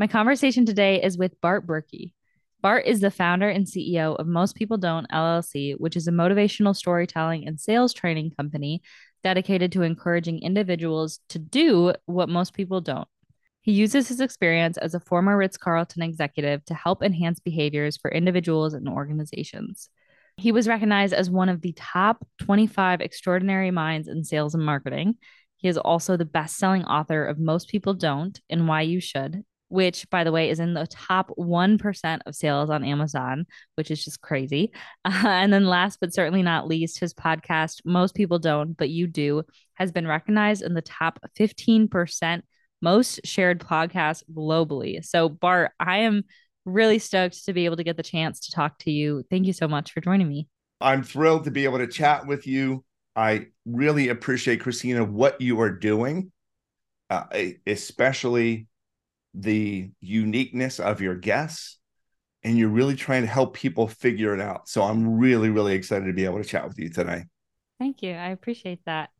My conversation today is with Bart Berkey. Bart is the founder and CEO of Most People Don't LLC, which is a motivational storytelling and sales training company dedicated to encouraging individuals to do what most people don't. He uses his experience as a former Ritz-Carlton executive to help enhance behaviors for individuals and organizations. He was recognized as one of the top 25 extraordinary minds in sales and marketing. He is also the best-selling author of Most People Don't and Why You Should, which, by the way, is in the top 1% of sales on Amazon, which is just crazy. And then last but certainly not least, his podcast, Most People Don't But You Do, has been recognized in the top 15% most shared podcasts globally. So Bart, I am really stoked to be able to get the chance to talk to you. Thank you so much for joining me. I'm thrilled to be able to chat with you. I really appreciate, Christina, what you are doing, especially the uniqueness of your guests, and you're really trying to help people figure it out. So I'm really, really excited to be able to chat with you today. Thank you. I appreciate that.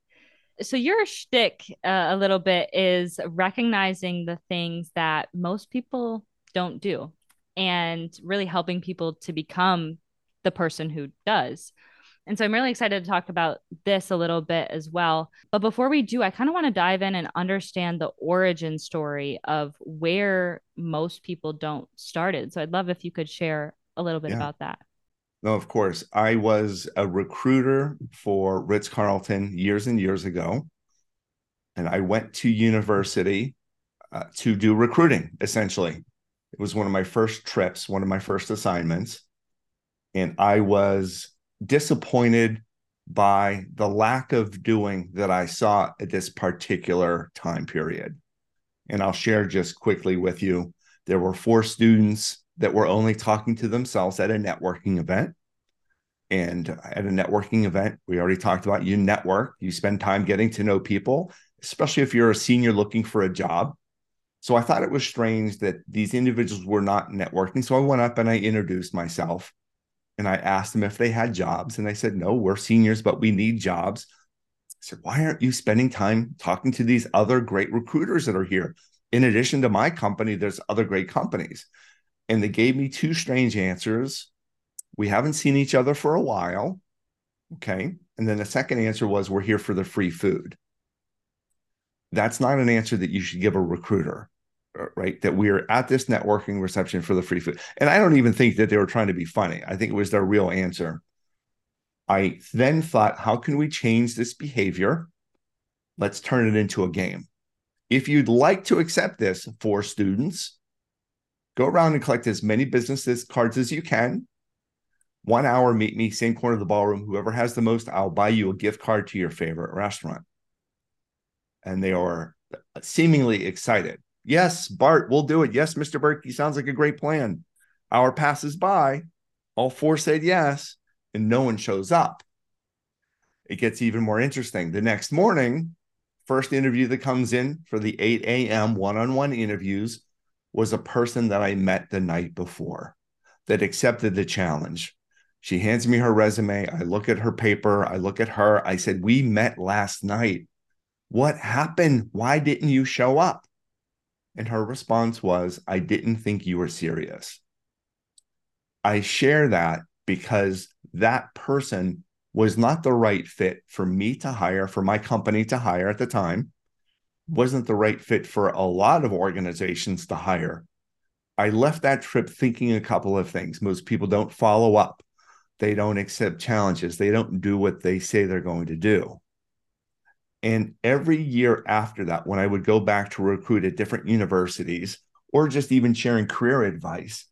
So your shtick a little bit is recognizing the things that most people don't do and really helping people to become the person who does. And so I'm really excited to talk about this a little bit as well. But before we do, I kind of want to dive in and understand the origin story of where Most People Don't started. So I'd love if you could share a little bit about that. No, of course. I was a recruiter for Ritz-Carlton years and years ago, and I went to university to do recruiting, essentially. It was one of my first trips, one of my first assignments, and I was disappointed by the lack of doing that I saw at this particular time period. And I'll share just quickly with you, there were 4 students that were only talking to themselves at a networking event. And at a networking event, we already talked about, you network, you spend time getting to know people, especially if you're a senior looking for a job. So I thought it was strange that these individuals were not networking. So I went up and I introduced myself and I asked them if they had jobs. And they said, no, we're seniors, but we need jobs. I said, why aren't you spending time talking to these other great recruiters that are here? In addition to my company, there's other great companies. And they gave me 2 strange answers. We haven't seen each other for a while. Okay. And then the second answer was, we're here for the free food. That's not an answer that you should give a recruiter, right? That we're at this networking reception for the free food. And I don't even think that they were trying to be funny. I think it was their real answer. I then thought, how can we change this behavior? Let's turn it into a game. If you'd like to accept this, 4 students, go around and collect as many business cards as you can. 1 hour, meet me, same corner of the ballroom. Whoever has the most, I'll buy you a gift card to your favorite restaurant. And they are seemingly excited. Yes, Bart, we'll do it. Yes, Mr. Berkey, sounds like a great plan. Hour passes by. All 4 said yes, and no one shows up. It gets even more interesting. The next morning, first interview that comes in for the 8 a.m. one-on-one interviews was a person that I met the night before that accepted the challenge. She hands me her resume. I look at her paper. I look at her. I said, we met last night. What happened? Why didn't you show up? And her response was, I didn't think you were serious. I share that because that person was not the right fit for me to hire, for my company to hire at the time. Wasn't the right fit for a lot of organizations to hire. I left that trip thinking a couple of things. Most people don't follow up. They don't accept challenges. They don't do what they say they're going to do. And every year after that, when I would go back to recruit at different universities or just even sharing career advice,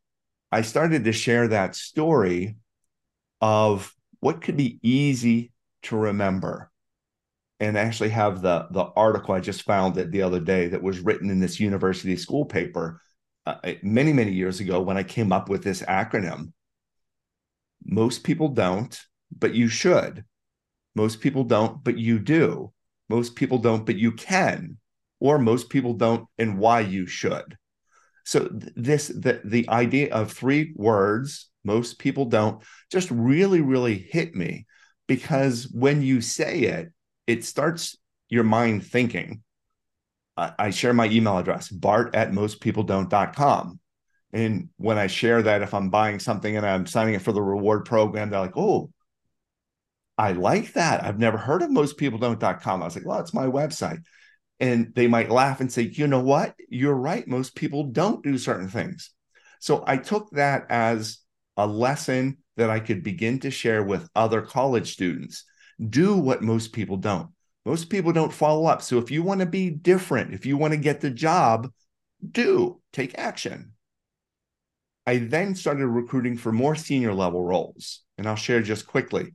I started to share that story of what could be easy to remember. And I actually have the article, I just found it the other day, that was written in this university school paper many, many years ago when I came up with this acronym. Most people don't, but you should. Most people don't, but you do. Most people don't, but you can. Or most people don't and why you should. So the idea of 3 words, most people don't, just really, really hit me, because when you say it, it starts your mind thinking. I share my email address, bart@mostpeopledon't.com. And when I share that, if I'm buying something and I'm signing up for the reward program, they're like, oh, I like that. I've never heard of mostpeopledon't.com. I was like, well, it's my website. And they might laugh and say, you know what? You're right. Most people don't do certain things. So I took that as a lesson that I could begin to share with other college students. Do what most people don't. Most people don't follow up. So if you want to be different, if you want to get the job, take action. I then started recruiting for more senior level roles. And I'll share just quickly.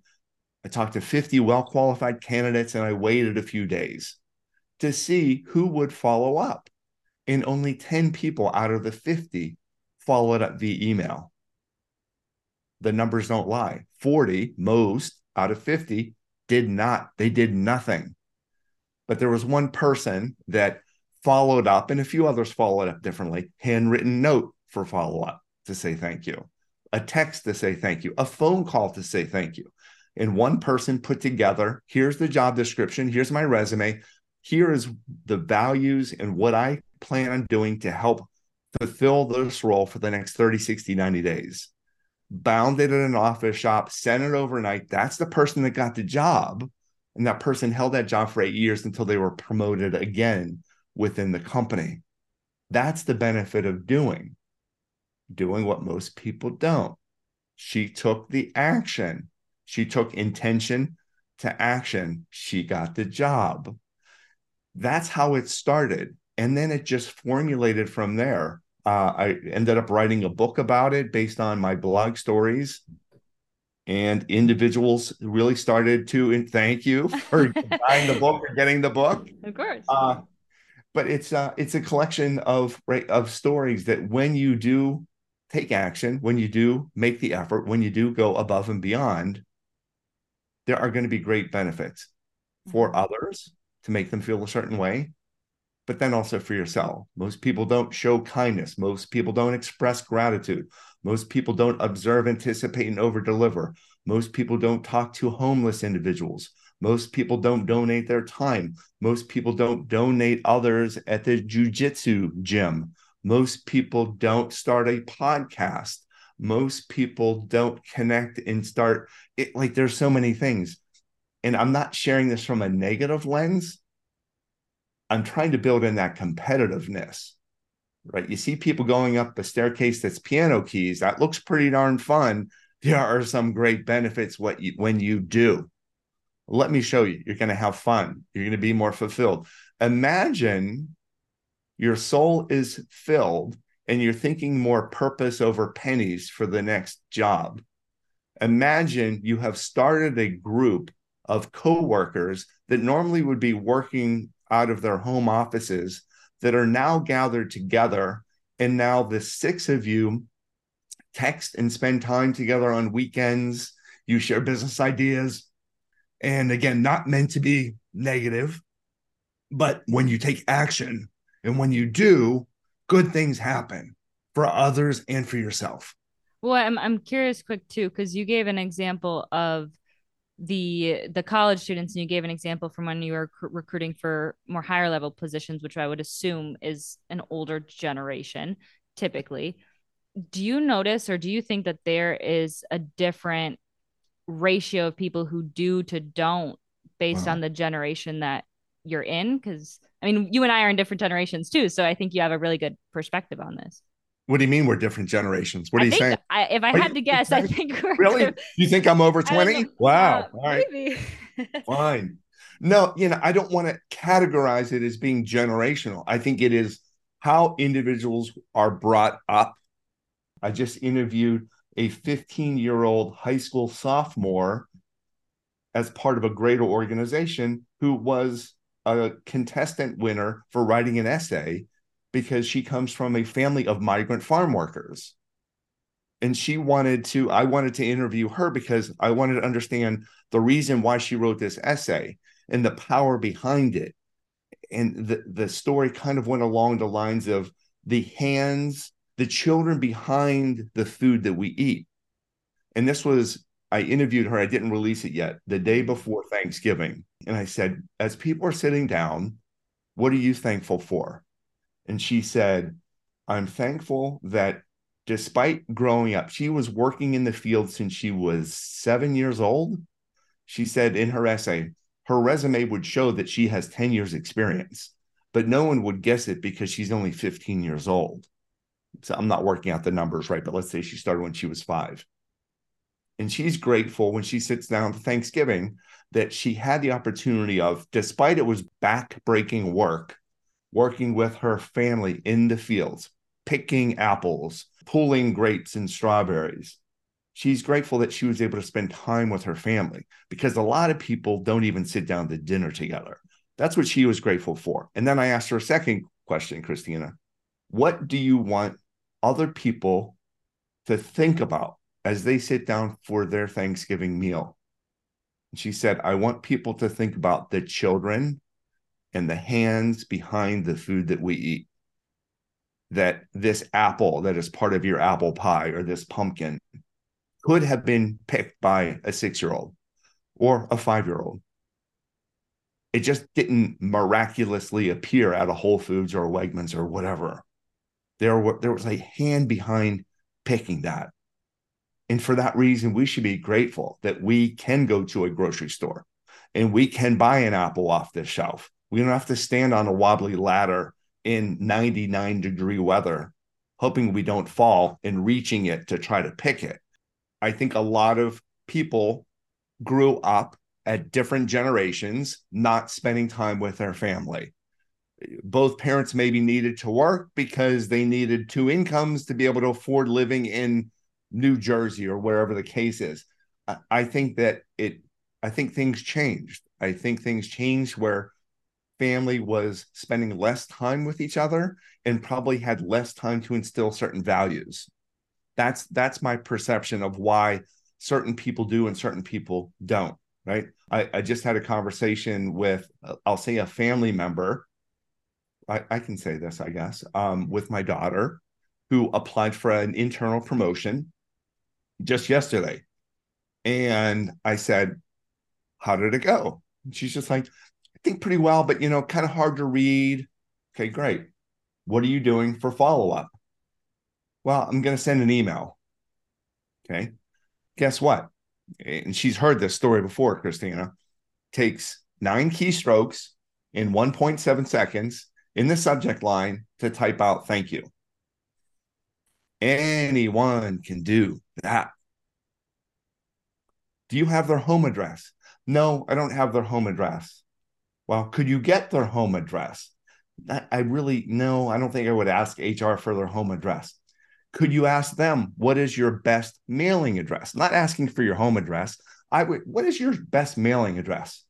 I talked to 50 well-qualified candidates and I waited a few days to see who would follow up. And only 10 people out of the 50 followed up via email. The numbers don't lie. 40, most out of 50, did not. They did nothing. But there was one person that followed up, and a few others followed up differently. Handwritten note for follow-up to say thank you. A text to say thank you. A phone call to say thank you. And one person put together, here's the job description, here's my resume, here is the values and what I plan on doing to help fulfill this role for the next 30, 60, 90 days. Bound it at an office shop, sent it overnight. That's the person that got the job. And that person held that job for 8 years until they were promoted again within the company. That's the benefit of doing what most people don't. She took the action. She took intention to action. She got the job. That's how it started. And then it just formulated from there. I ended up writing a book about it based on my blog stories. And individuals really started to, and thank you for buying the book or getting the book. Of course. But it's a collection of stories that when you do take action, when you do make the effort, when you do go above and beyond, there are going to be great benefits for others to make them feel a certain way, but then also for yourself. Most people don't show kindness. Most people don't express gratitude. Most people don't observe, anticipate, and over-deliver. Most people don't talk to homeless individuals. Most people don't donate their time. Most people don't donate others at the jiu-jitsu gym. Most people don't start a podcast. Most people don't connect and start it. Like, there's so many things. And I'm not sharing this from a negative lens. I'm trying to build in that competitiveness, right? You see people going up a staircase that's piano keys. That looks pretty darn fun. There are some great benefits when you do. Let me show you. You're going to have fun. You're going to be more fulfilled. Imagine your soul is filled and you're thinking more purpose over pennies for the next job. Imagine you have started a group of coworkers that normally would be working out of their home offices that are now gathered together. And now the six of you text and spend time together on weekends. You share business ideas. And again, not meant to be negative, but when you take action and when you do, good things happen for others and for yourself. Well, I'm curious quick too, because you gave an example of the college students and you gave an example from when you were recruiting for more higher level positions, which I would assume is an older generation typically. Do you notice, or do you think that there is a different ratio of people who do to don't based on the generation that you're in? Because I mean, you and I are in different generations too. So I think you have a really good perspective on this. What do you mean we're different generations? What are you saying? If I had to guess, I think we're really. You think I'm over 20? Wow. All right. Maybe. Fine. No, I don't want to categorize it as being generational. I think it is how individuals are brought up. I just interviewed a 15-year-old high school sophomore as part of a greater organization who was a contestant winner for writing an essay because she comes from a family of migrant farm workers. And I wanted to interview her because I wanted to understand the reason why she wrote this essay and the power behind it. And the story kind of went along the lines of the children behind the food that we eat. And I interviewed her. I didn't release it yet, the day before Thanksgiving. And I said, as people are sitting down, what are you thankful for? And she said, I'm thankful that despite growing up, she was working in the field since she was 7 years old. She said in her essay, her resume would show that she has 10 years experience, but no one would guess it because she's only 15 years old. So I'm not working out the numbers right, but let's say she started when she was 5. And she's grateful when she sits down for Thanksgiving that she had the opportunity of, despite it was back-breaking work, working with her family in the fields, picking apples, pulling grapes and strawberries. She's grateful that she was able to spend time with her family because a lot of people don't even sit down to dinner together. That's what she was grateful for. And then I asked her a second question, Christina. What do you want other people to think about as they sit down for their Thanksgiving meal? And she said, I want people to think about the children and the hands behind the food that we eat. That this apple that is part of your apple pie or this pumpkin could have been picked by a 6-year-old or a 5-year-old. It just didn't miraculously appear at a Whole Foods or a Wegmans or whatever. There was a hand behind picking that. And for that reason, we should be grateful that we can go to a grocery store and we can buy an apple off the shelf. We don't have to stand on a wobbly ladder in 99-degree weather, hoping we don't fall and reaching it to try to pick it. I think a lot of people grew up at different generations, not spending time with their family. Both parents maybe needed to work because they needed two incomes to be able to afford living in New Jersey or wherever the case is. I think things changed. I think things changed where family was spending less time with each other and probably had less time to instill certain values. That's my perception of why certain people do and certain people don't, right? I just had a conversation with, I'll say a family member. I can say this, I guess, with my daughter who applied for an internal promotion just yesterday. And I said, how did it go? And she's just like, I think pretty well, but, you know, kind of hard to read. Okay, great. What are you doing for follow-up? Well, I'm going to send an email. Okay. Guess what? And she's heard this story before, Christina. Takes 9 keystrokes in 1.7 seconds in the subject line to type out, thank you. Anyone can do that. Do you have their home address? No, I don't have their home address. Well, could you get their home address? No, I don't think I would ask HR for their home address. Could you ask them, what is your best mailing address? Not asking for your home address. What is your best mailing address?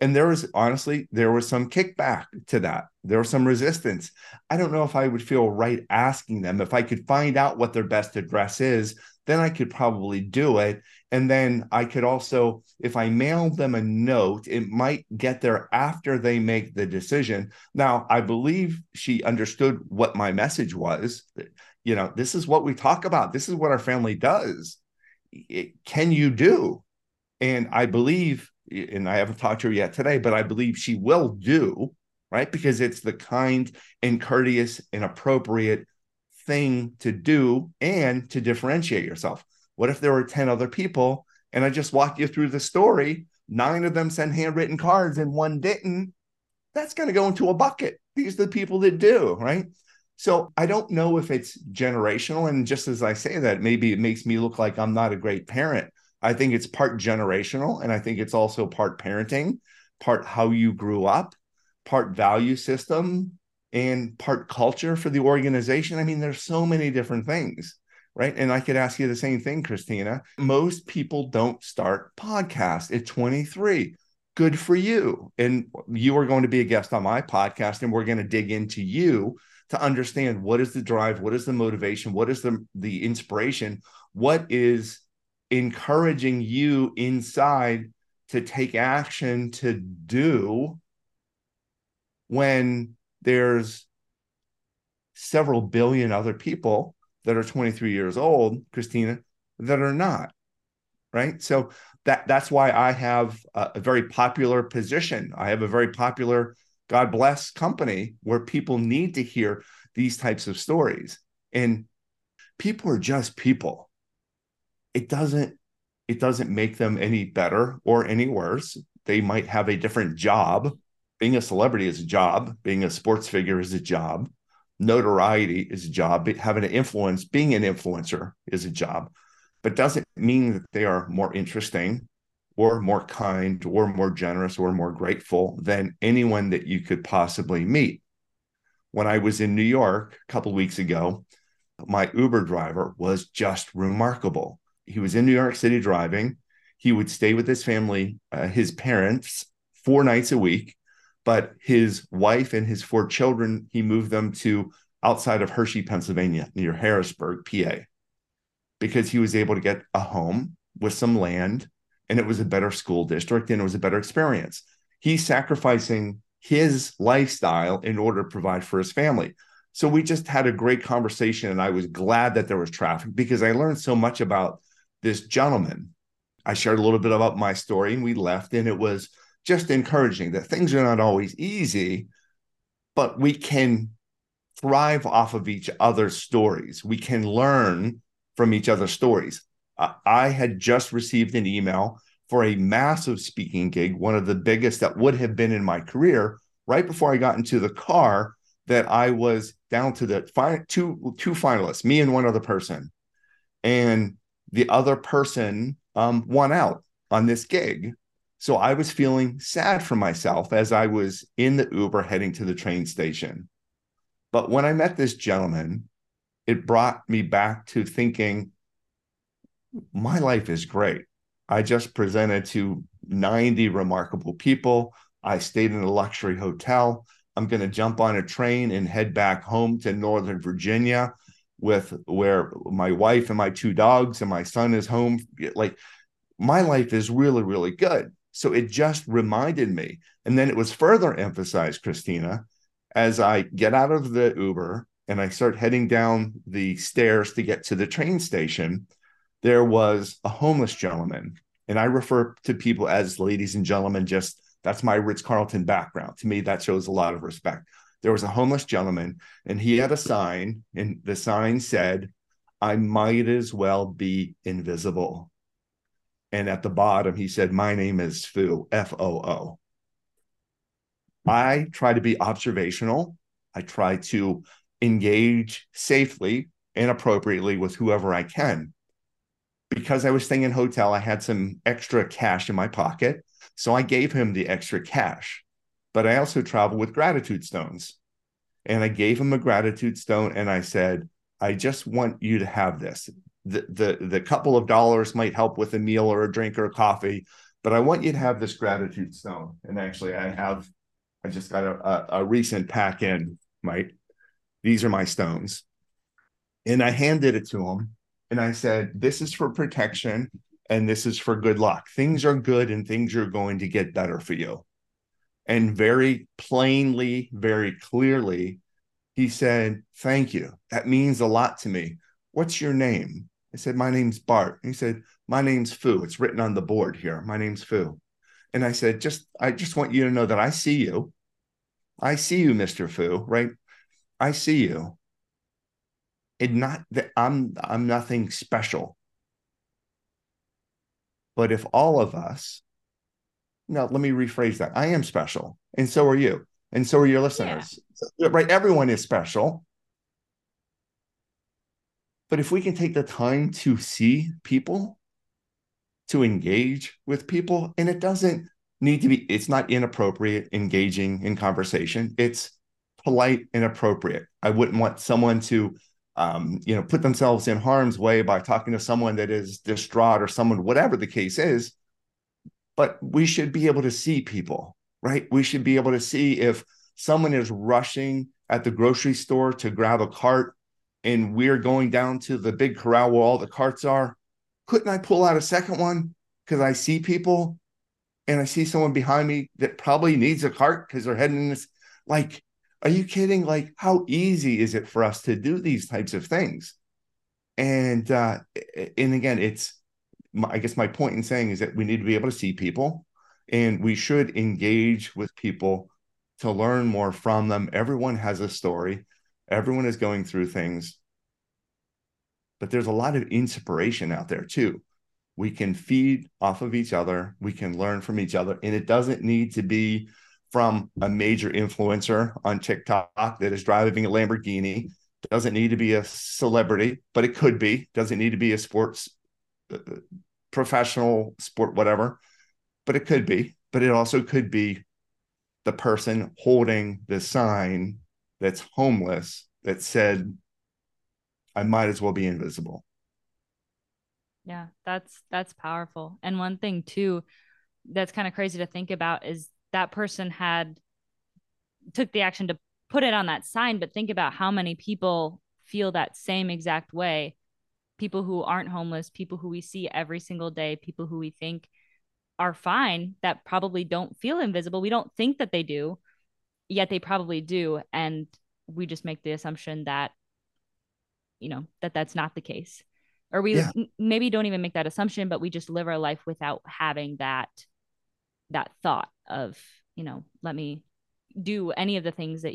And there was some kickback to that. There was some resistance. I don't know if I would feel right asking them. If I could find out what their best address is, then I could probably do it. And then I could also, if I mailed them a note, it might get there after they make the decision. Now, I believe she understood what my message was. You know, this is what we talk about. This is what our family does. Can you do? And I believe, and I haven't talked to her yet today, but I believe she will do, right? Because it's the kind and courteous and appropriate thing to do and to differentiate yourself. What if there were 10 other people and I just walked you through the story, 9 of them sent handwritten cards and 1 didn't? That's going to go into a bucket. These are the people that do, right? So I don't know if it's generational. And just as I say that, maybe it makes me look like I'm not a great parent. I think it's part generational. And I think it's also part parenting, part how you grew up, part value system, and part culture for the organization. I mean, there's so many different things, right? And I could ask you the same thing, Christina. Most people don't start podcasts at 23. Good for you. And you are going to be a guest on my podcast, and we're going to dig into you to understand what is the drive, what is the motivation, what is the inspiration, what is encouraging you inside to take action to do when there's several billion other people that are 23 years old, Christina, that are not, right? So that's why I have a very popular position. I have a very popular God bless company where people need to hear these types of stories. And people are just people. It doesn't make them any better or any worse. They might have a different job. Being a celebrity is a job. Being a sports figure is a job. Notoriety is a job. Having an influence, being an influencer is a job. But doesn't mean that they are more interesting or more kind or more generous or more grateful than anyone that you could possibly meet. When I was in New York a couple of weeks ago, my Uber driver was just remarkable. He was in New York City driving. He would stay with his family, his parents, 4 nights a week, but his wife and his 4 children, he moved them to outside of Hershey, Pennsylvania, near Harrisburg, PA, because he was able to get a home with some land, and it was a better school district, and it was a better experience. He's sacrificing his lifestyle in order to provide for his family. So we just had a great conversation, and I was glad that there was traffic because I learned so much about this gentleman. I shared a little bit about my story, and we left, and it was just encouraging that things are not always easy, but we can thrive off of each other's stories. We can learn from each other's stories. I had just received an email for a massive speaking gig, one of the biggest that would have been in my career, right before I got into the car, that I was down to the two finalists, me and one other person. And the other person won out on this gig. So I was feeling sad for myself as I was in the Uber heading to the train station. But when I met this gentleman, it brought me back to thinking, my life is great. I just presented to 90 remarkable people. I stayed in a luxury hotel. I'm going to jump on a train and head back home to Northern Virginia, where my wife and my 2 dogs and my son is home. Like, my life is really, really good. So it just reminded me. And then it was further emphasized, Christina, as I get out of the Uber and I start heading down the stairs to get to the train station, there was a homeless gentleman. And I refer to people as ladies and gentlemen, just that's my Ritz-Carlton background. To me, that shows a lot of respect. There was a homeless gentleman, and he had a sign, and the sign said, "I might as well be invisible." And at the bottom, he said, "My name is Foo, F-O-O." I try to be observational. I try to engage safely and appropriately with whoever I can. Because I was staying in hotel, I had some extra cash in my pocket. So I gave him the extra cash. But I also travel with gratitude stones. And I gave him a gratitude stone, and I said, "I just want you to have this. The couple of dollars might help with a meal or a drink or a coffee, but I want you to have this gratitude stone." And actually, I just got a recent pack in, right? These are my stones. And I handed it to him, and I said, "This is for protection, and this is for good luck. Things are good, and things are going to get better for you." And very plainly, very clearly, he said, "Thank you. That means a lot to me. What's your name?" I said, "My name's Bart." And he said, "My name's Foo. It's written on the board here. My name's Foo." And I said, I just want you to know that I see you. I see you, Mr. Foo, right? I see you. And not that I'm nothing special. But if all of us, no, let me rephrase that. I am special. And so are you. And so are your listeners. Yeah. Right? Everyone is special. But if we can take the time to see people, to engage with people, and it doesn't need to be, it's not inappropriate engaging in conversation. It's polite and appropriate. I wouldn't want someone to, put themselves in harm's way by talking to someone that is distraught or someone, whatever the case is. But we should be able to see people, right? We should be able to see if someone is rushing at the grocery store to grab a cart and we're going down to the big corral where all the carts are. Couldn't I pull out a second one? Because I see people and I see someone behind me that probably needs a cart because they're heading in this. Like, are you kidding? Like, how easy is it for us to do these types of things? And again, it's, I guess my point in saying is that we need to be able to see people, and we should engage with people to learn more from them. Everyone has a story. Everyone is going through things. But there's a lot of inspiration out there too. We can feed off of each other. We can learn from each other. And it doesn't need to be from a major influencer on TikTok that is driving a Lamborghini. It doesn't need to be a celebrity, but it could be. It doesn't need to be a sports professional, sport, whatever, but it could be. But it also could be the person holding the sign that's homeless that said, I might as well be invisible. Yeah, that's powerful. And one thing too, that's kind of crazy to think about is that person took the action to put it on that sign, but think about how many people feel that same exact way. People who aren't homeless, people who we see every single day, people who we think are fine that probably don't feel invisible. We don't think that they do, yet they probably do. And we just make the assumption that, you know, that's not the case. Or we maybe don't even make that assumption, but we just live our life without having that thought of, you know, let me do any of the things that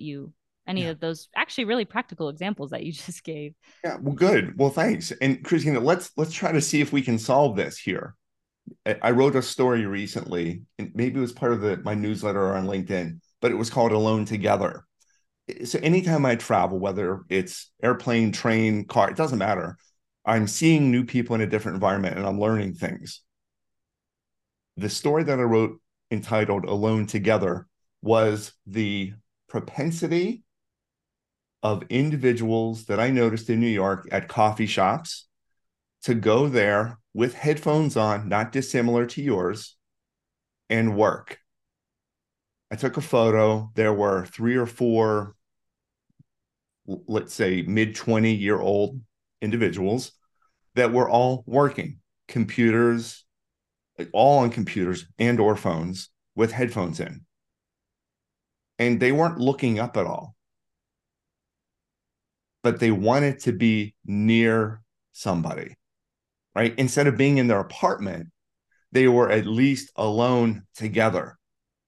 any of those actually really practical examples that you just gave. Yeah. Well, good. Well, thanks. And Christina, let's try to see if we can solve this here. I wrote a story recently, and maybe it was part of my newsletter or on LinkedIn, but it was called Alone Together. So anytime I travel, whether it's airplane, train, car, it doesn't matter. I'm seeing new people in a different environment and I'm learning things. The story that I wrote entitled Alone Together was the propensity of individuals that I noticed in New York at coffee shops to go there with headphones on, not dissimilar to yours, and work. I took a photo. There were 3 or 4, let's say, mid-20-year-old individuals that were all working, all on computers and or phones with headphones in. And they weren't looking up at all, but they wanted to be near somebody, right? Instead of being in their apartment, they were at least alone together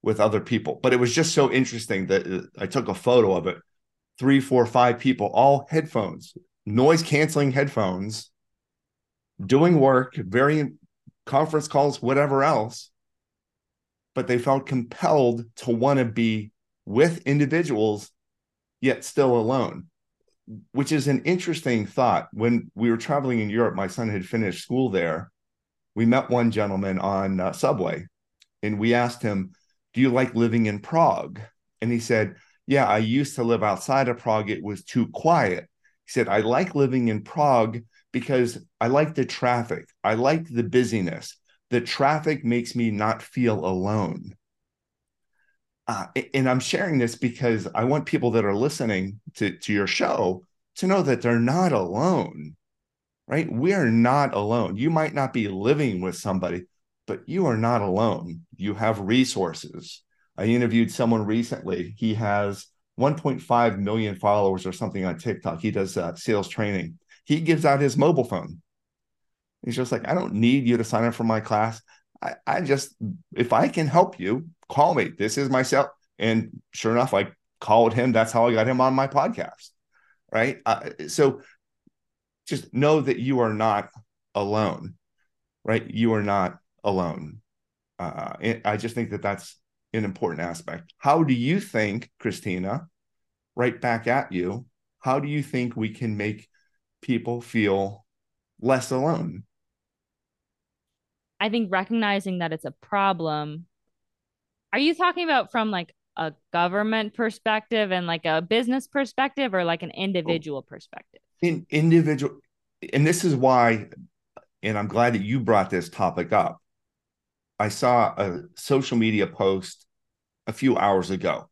with other people. But it was just so interesting that I took a photo of it, 3, 4, 5 people, all headphones, noise canceling headphones, doing work, conference calls, whatever else. But they felt compelled to want to be with individuals, yet still alone, which is an interesting thought. When we were traveling in Europe, my son had finished school there. We met one gentleman on Subway, and we asked him, do you like living in Prague? And he said, yeah, I used to live outside of Prague. It was too quiet. He said, I like living in Prague because I like the traffic. I like the busyness. The traffic makes me not feel alone. And I'm sharing this because I want people that are listening to your show to know that they're not alone, right? We are not alone. You might not be living with somebody, but you are not alone. You have resources. I interviewed someone recently. He has 1.5 million followers or something on TikTok. He does sales training. He gives out his mobile phone. He's just like, I don't need you to sign up for my class. I just, if I can help you, call me. This is my cell. And sure enough, I called him. That's how I got him on my podcast. Right. So just know that you are not alone. Right. You are not alone. And I just think that that's an important aspect. How do you think, Christina, right back at you, how do you think we can make people feel less alone? I think recognizing that it's a problem. Are you talking about from like a government perspective and like a business perspective, or like an individual perspective? Individual. And this is why, and I'm glad that you brought this topic up. I saw a social media post a few hours ago,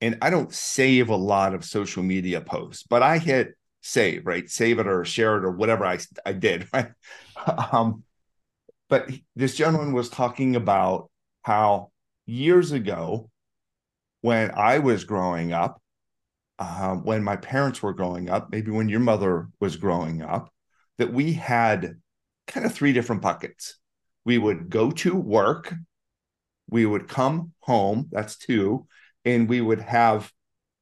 and I don't save a lot of social media posts, but I hit save, right? Save it or share it or whatever I did, right? But this gentleman was talking about how years ago, when I was growing up, when my parents were growing up, maybe when your mother was growing up, that we had kind of 3 different buckets. We would go to work, we would come home, that's 2, and we would have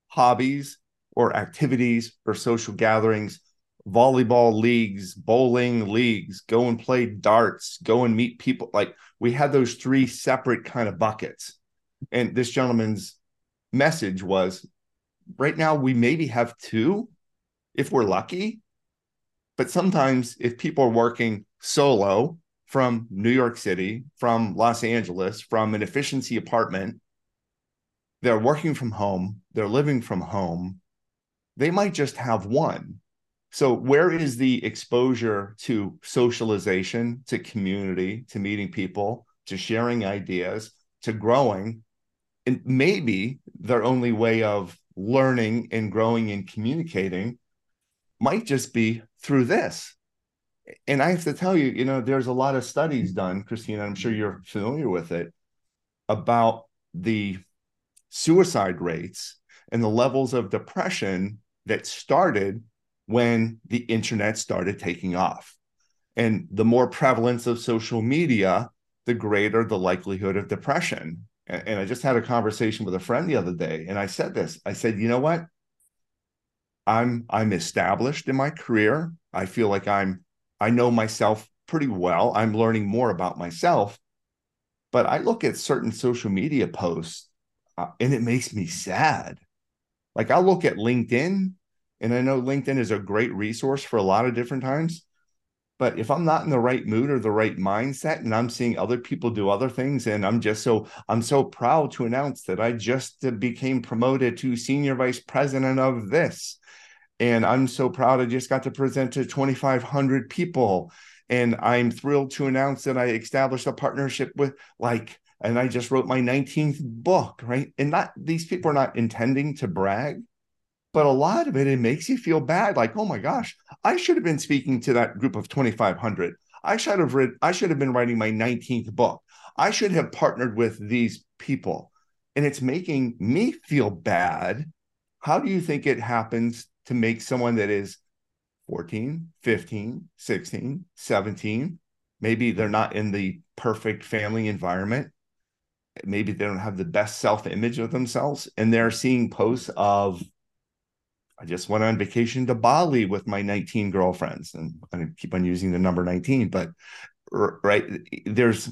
hobbies or activities or social gatherings, volleyball leagues, bowling leagues, go and play darts, go and meet people. Like, we had those three separate kind of buckets. And this gentleman's message was, right now we maybe have two if we're lucky, but sometimes if people are working solo from New York City, from Los Angeles, from an efficiency apartment, they're working from home, they're living from home, they might just have one. So where is the exposure to socialization, to community, to meeting people, to sharing ideas, to growing? And maybe their only way of learning and growing and communicating might just be through this. And I have to tell you, you know, there's a lot of studies done, Christina, I'm sure you're familiar with it, about the suicide rates and the levels of depression that started when the internet started taking off. And the more prevalence of social media, the greater the likelihood of depression. And I just had a conversation with a friend the other day, and I said this. I said, you know what? I'm established in my career. I feel like I know myself pretty well. I'm learning more about myself. But I look at certain social media posts, and it makes me sad. Like, I look at LinkedIn, and I know LinkedIn is a great resource for a lot of different times, but if I'm not in the right mood or the right mindset, and I'm seeing other people do other things, and I'm so proud to announce that I just became promoted to senior vice president of this, and I'm so proud I just got to present to 2,500 people, and I'm thrilled to announce that I established a partnership with, like, and I just wrote my 19th book, right? And not, these people are not intending to brag. But a lot of it, it makes you feel bad. Like, oh my gosh, I should have been speaking to that group of 2,500. I should have been writing my 19th book. I should have partnered with these people. And it's making me feel bad. How do you think it happens to make someone that is 14, 15, 16, 17, maybe they're not in the perfect family environment, maybe they don't have the best self-image of themselves, and they're seeing posts of, I just went on vacation to Bali with my 19 girlfriends, and I keep on using the number 19, but right, there's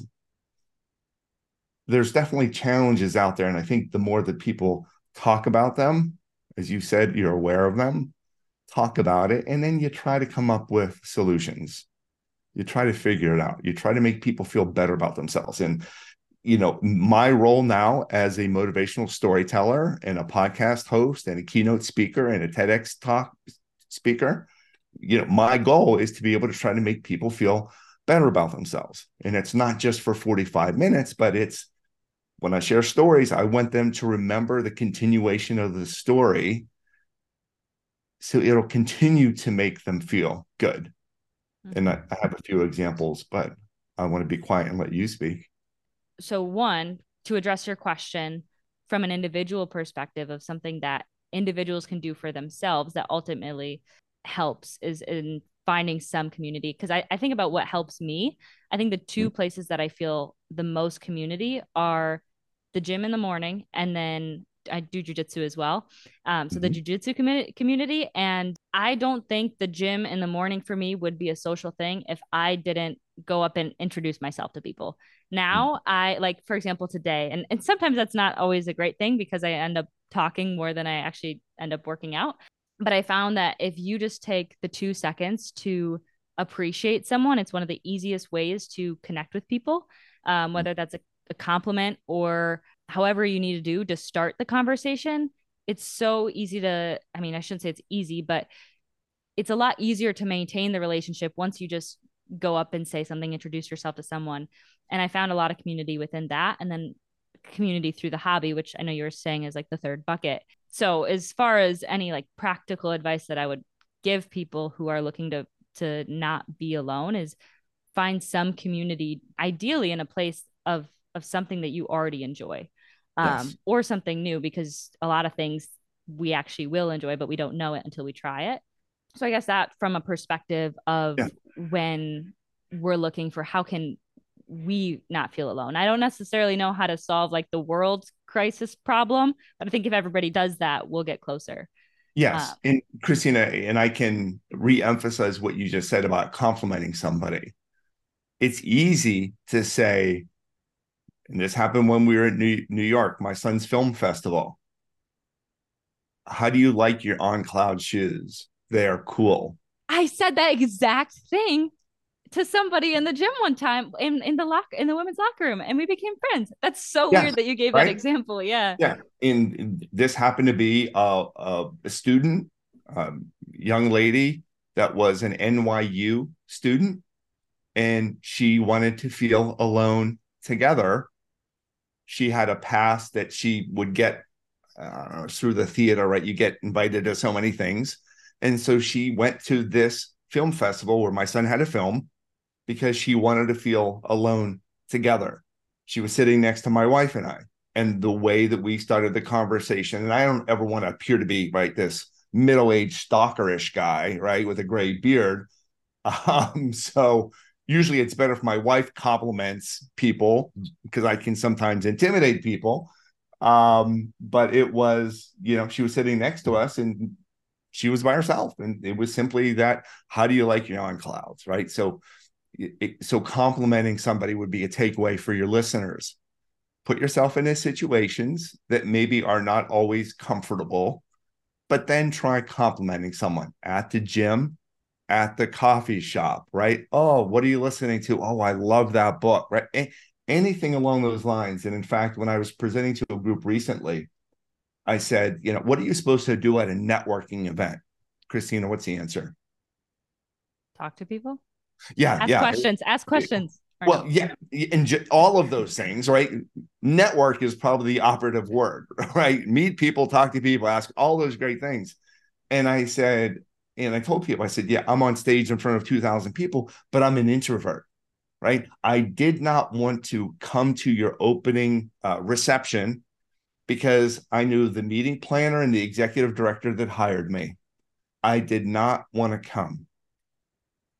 definitely challenges out there. And I think the more that people talk about them, as you said, you're aware of them, talk about it, and then you try to come up with solutions. You try to figure it out. You try to make people feel better about themselves. And, you know, my role now as a motivational storyteller and a podcast host and a keynote speaker and a TEDx talk speaker, you know, my goal is to be able to try to make people feel better about themselves. And it's not just for 45 minutes, but it's when I share stories, I want them to remember the continuation of the story, so it'll continue to make them feel good. Mm-hmm. And I have a few examples, but I want to be quiet and let you speak. So one, to address your question from an individual perspective of something that individuals can do for themselves that ultimately helps, is in finding some community. Because I think about what helps me. I think the two places that I feel the most community are the gym in the morning, and then I do jujitsu as well. So the jujitsu community, and I don't think the gym in the morning for me would be a social thing if I didn't go up and introduce myself to people. Now I, like, for example, today, and sometimes that's not always a great thing because I end up talking more than I actually end up working out. But I found that if you just take the 2 seconds to appreciate someone, it's one of the easiest ways to connect with people, whether that's a compliment or however you need to do to start the conversation. It's so easy to, I mean, I shouldn't say it's easy, but it's a lot easier to maintain the relationship once you just go up and say something, introduce yourself to someone. And I found a lot of community within that, and then community through the hobby, which I know you were saying is like the third bucket. So as far as any like practical advice that I would give people who are looking to not be alone is find some community, ideally in a place of something that you already enjoy, yes, or something new, because a lot of things we actually will enjoy, but we don't know it until we try it. So I guess that from a perspective of when we're looking for how can we not feel alone. I don't necessarily know how to solve like the world's crisis problem, but I think if everybody does that, we'll get closer. Yes. And Christina, and I can reemphasize what you just said about complimenting somebody. It's easy to say, and this happened when we were in New York, my son's film festival. How do you like your On Cloud shoes? They are cool. I said that exact thing to somebody in the gym one time in the women's locker room, and we became friends. That's so weird that you gave that example. Yeah. Yeah. And this happened to be a student, young lady that was an NYU student, and she wanted to feel alone together. She had a pass that she would get through the theater, right? You get invited to so many things. And so she went to this film festival where my son had a film because she wanted to feel alone together. She was sitting next to my wife and I, and the way that we started the conversation, and I don't ever want to appear to be this middle-aged stalkerish guy, with a gray beard. So usually it's better if my wife compliments people because I can sometimes intimidate people. But it was, she was sitting next to us and she was by herself, and it was simply that, how do you like your On Clouds, right? So complimenting somebody would be a takeaway for your listeners. Put yourself into situations that maybe are not always comfortable, but then try complimenting someone at the gym, at the coffee shop, right? Oh, what are you listening to? Oh, I love that book, right? Anything along those lines. And in fact, when I was presenting to a group recently, I said, what are you supposed to do at a networking event? Christina, what's the answer? Talk to people? Yeah. Ask questions. Well, and all of those things, right? Network is probably the operative word, right? Meet people, talk to people, ask all those great things. And I said, and I told people, I said, yeah, I'm on stage in front of 2,000 people, but I'm an introvert, right? I did not want to come to your opening reception because I knew the meeting planner and the executive director that hired me. I did not want to come,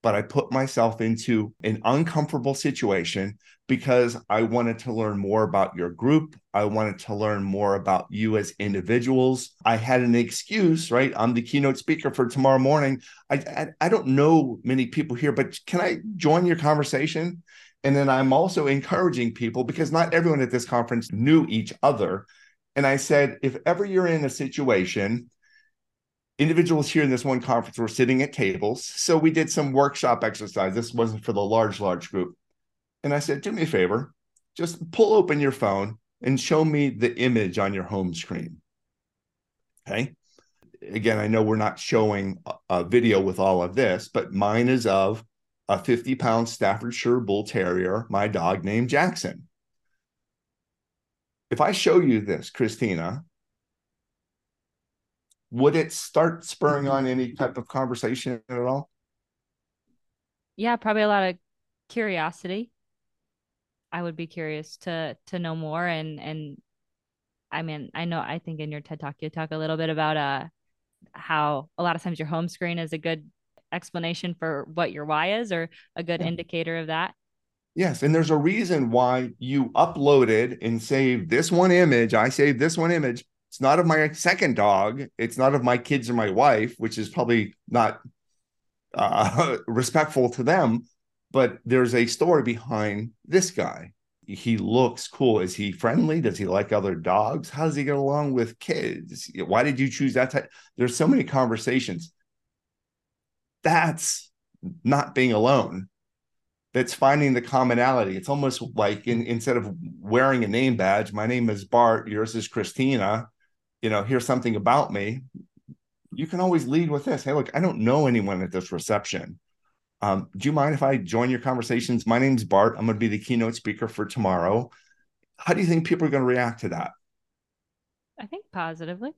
but I put myself into an uncomfortable situation because I wanted to learn more about your group. I wanted to learn more about you as individuals. I had an excuse, right? I'm the keynote speaker for tomorrow morning. I don't know many people here, but can I join your conversation? And then I'm also encouraging people because not everyone at this conference knew each other. And I said, if ever you're in a situation, individuals here in this one conference were sitting at tables. So we did some workshop exercise. This wasn't for the large group. And I said, do me a favor, just pull open your phone and show me the image on your home screen. Okay. Again, I know we're not showing a video with all of this, but mine is of a 50-pound Staffordshire Bull Terrier, my dog named Jackson. If I show you this, Christina, would it start spurring on any type of conversation at all? Yeah, probably a lot of curiosity. I would be curious to know more. And I mean, I think in your TED Talk, you talk a little bit about how a lot of times your home screen is a good explanation for what your why is, or a good indicator of that. Yes. And there's a reason why you uploaded and saved this one image. I saved this one image. It's not of my second dog. It's not of my kids or my wife, which is probably not respectful to them. But there's a story behind this guy. He looks cool. Is he friendly? Does he like other dogs? How does he get along with kids? Why did you choose that type? There's so many conversations. That's not being alone. That's finding the commonality. It's almost like instead of wearing a name badge, my name is Bart, yours is Christina, here's something about me. You can always lead with this. Hey, look, I don't know anyone at this reception. Do you mind if I join your conversations? My name's Bart. I'm going to be the keynote speaker for tomorrow. How do you think people are going to react to that? I think positively.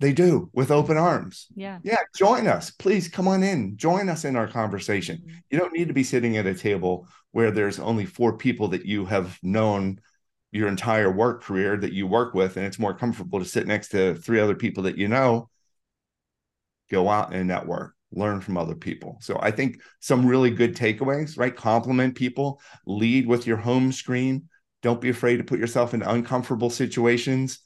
They do, with open arms. Yeah. Yeah. Join us. Please come on in. Join us in our conversation. Mm-hmm. You don't need to be sitting at a table where there's only 4 people that you have known your entire work career that you work with, and it's more comfortable to sit next to 3 other people that you know. Go out and network. learn from other people. So I think some really good takeaways, right? Compliment people, lead with your home screen. Don't be afraid to put yourself in uncomfortable situations.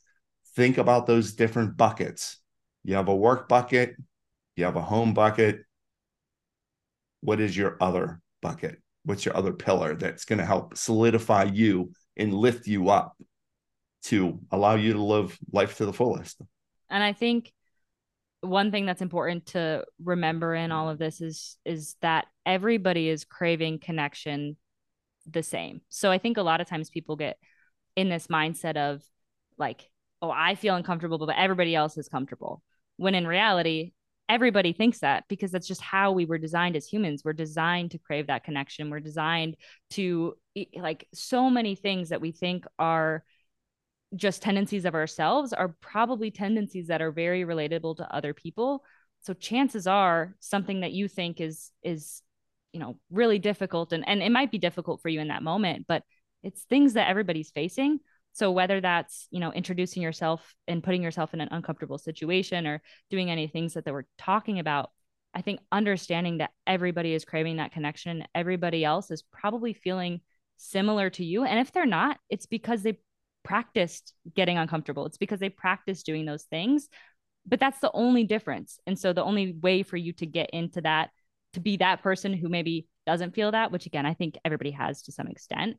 Think about those different buckets. You have a work bucket, you have a home bucket. What is your other bucket? What's your other pillar that's going to help solidify you and lift you up to allow you to live life to the fullest? And I think one thing that's important to remember in all of this is that everybody is craving connection the same. So I think a lot of times people get in this mindset of like, oh, I feel uncomfortable, but everybody else is comfortable. When in reality, everybody thinks that because that's just how we were designed as humans. We're designed to crave that connection. We're designed to like so many things that we think are just tendencies of ourselves are probably tendencies that are very relatable to other people. So chances are something that you think is, you know, really difficult and it might be difficult for you in that moment, but it's things that everybody's facing. So whether that's, you know, introducing yourself and putting yourself in an uncomfortable situation or doing any things that we're talking about, I think understanding that everybody is craving that connection, everybody else is probably feeling similar to you. And if they're not, it's because they practiced getting uncomfortable. It's because they practiced doing those things, but that's the only difference. And so the only way for you to get into that, to be that person who maybe doesn't feel that, which again, I think everybody has to some extent,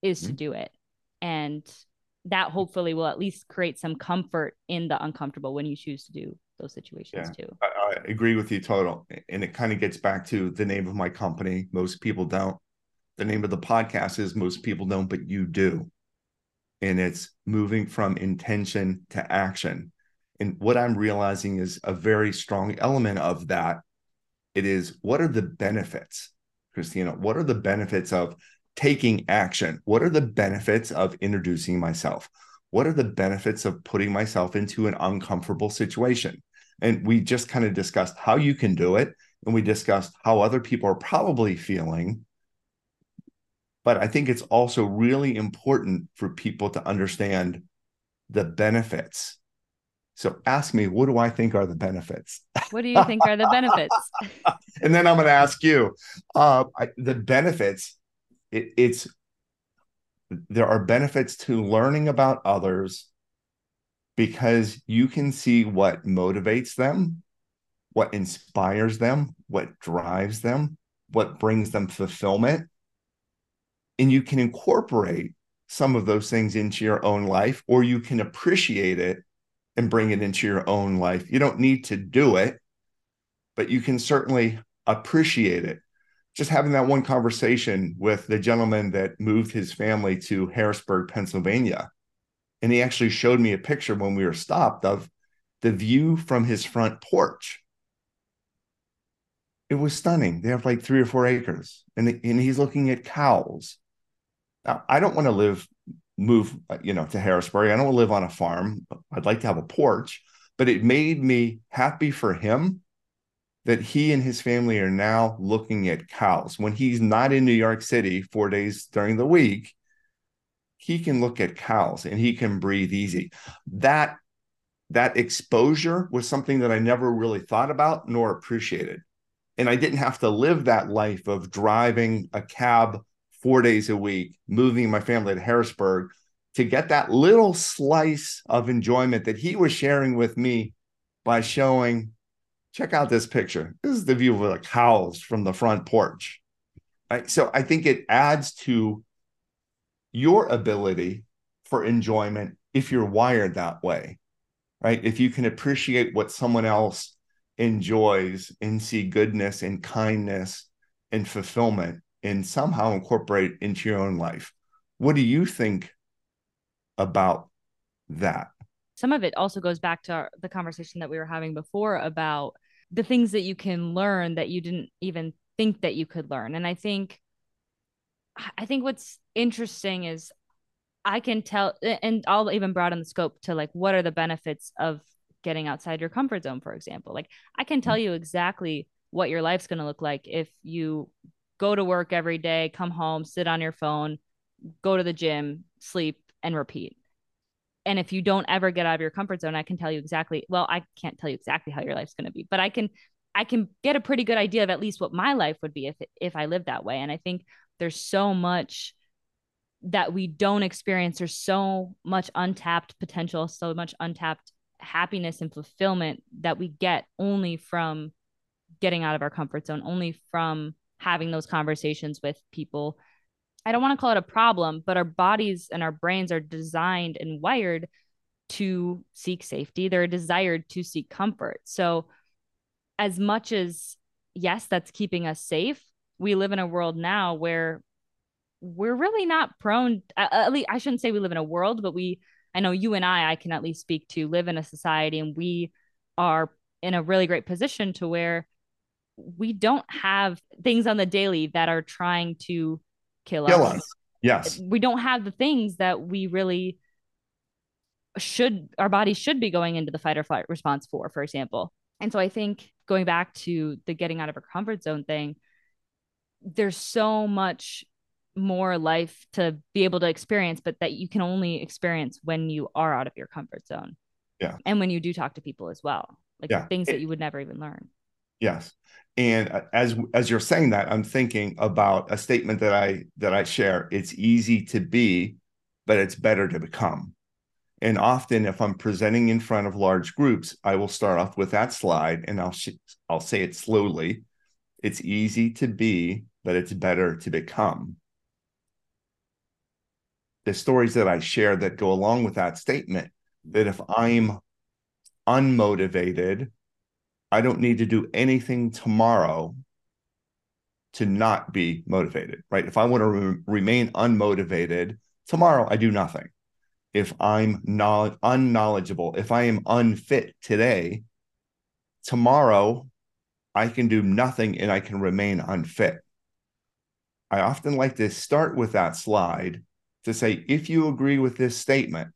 is to do it. And that hopefully will at least create some comfort in the uncomfortable when you choose to do those situations too. I agree with you total. And it kind of gets back to the name of my company, Most People Don't. The name of the podcast is Most People Don't, But You Do. And it's moving from intention to action. And what I'm realizing is a very strong element of that. It is, what are the benefits, Christina? What are the benefits of taking action? What are the benefits of introducing myself? What are the benefits of putting myself into an uncomfortable situation? And we just kind of discussed how you can do it. And we discussed how other people are probably feeling. But I think it's also really important for people to understand the benefits. So ask me, what do I think are the benefits? What do you think are the benefits? And then I'm going to ask you, the benefits, there are benefits to learning about others because you can see what motivates them, what inspires them, what drives them, what brings them fulfillment. And you can incorporate some of those things into your own life, or you can appreciate it and bring it into your own life. You don't need to do it, but you can certainly appreciate it. Just having that one conversation with the gentleman that moved his family to Harrisburg, Pennsylvania. And he actually showed me a picture when we were stopped of the view from his front porch. It was stunning. They have like 3 or 4 acres and he's looking at cows. I don't want to move, you know, to Harrisburg. I don't want to live on a farm. I'd like to have a porch, but it made me happy for him that he and his family are now looking at cows. When he's not in New York City 4 days during the week, he can look at cows and he can breathe easy. That exposure was something that I never really thought about nor appreciated. And I didn't have to live that life of driving a cab 4 days a week, moving my family to Harrisburg to get that little slice of enjoyment that he was sharing with me by showing, check out this picture. This is the view of the cows from the front porch. Right? So I think it adds to your ability for enjoyment if you're wired that way, right? If you can appreciate what someone else enjoys and see goodness and kindness and fulfillment and somehow incorporate into your own life. What do you think about that? Some of it also goes back to the conversation that we were having before about the things that you can learn that you didn't even think that you could learn. And I think what's interesting is I can tell, and I'll even broaden the scope to like, what are the benefits of getting outside your comfort zone, for example. Like I can tell you exactly what your life's going to look like if you go to work every day, come home, sit on your phone, go to the gym, sleep, and repeat. And if you don't ever get out of your comfort zone, I can tell you exactly, well, I can't tell you exactly how your life's going to be, but I can I can get a pretty good idea of at least what my life would be if I lived that way. And I think there's so much that we don't experience. There's so much untapped potential, so much untapped happiness and fulfillment that we get only from getting out of our comfort zone, only from having those conversations with people. I don't want to call it a problem, but our bodies and our brains are designed and wired to seek safety. They're desired to seek comfort. So as much as, yes, that's keeping us safe, we live in a world now where we're really not prone, at least I shouldn't say we live in a world, but I know you and I can at least speak to, live in a society, and we are in a really great position to where we don't have things on the daily that are trying to kill us. Yes. We don't have the things that we really our body should be going into the fight or flight response for example. And so I think going back to the getting out of our comfort zone thing, there's so much more life to be able to experience, but that you can only experience when you are out of your comfort zone. Yeah. And when you do talk to people as well, things that you would never even learn. Yes. And as you're saying that, I'm thinking about a statement that I share. It's easy to be, but it's better to become. And often if I'm presenting in front of large groups, I will start off with that slide, and I'll say it slowly. It's easy to be, but it's better to become. The stories that I share that go along with that statement, that if I'm unmotivated, I don't need to do anything tomorrow to not be motivated, right? If I want to remain unmotivated, tomorrow I do nothing. If I'm unknowledgeable, if I am unfit today, tomorrow I can do nothing and I can remain unfit. I often like to start with that slide to say, if you agree with this statement,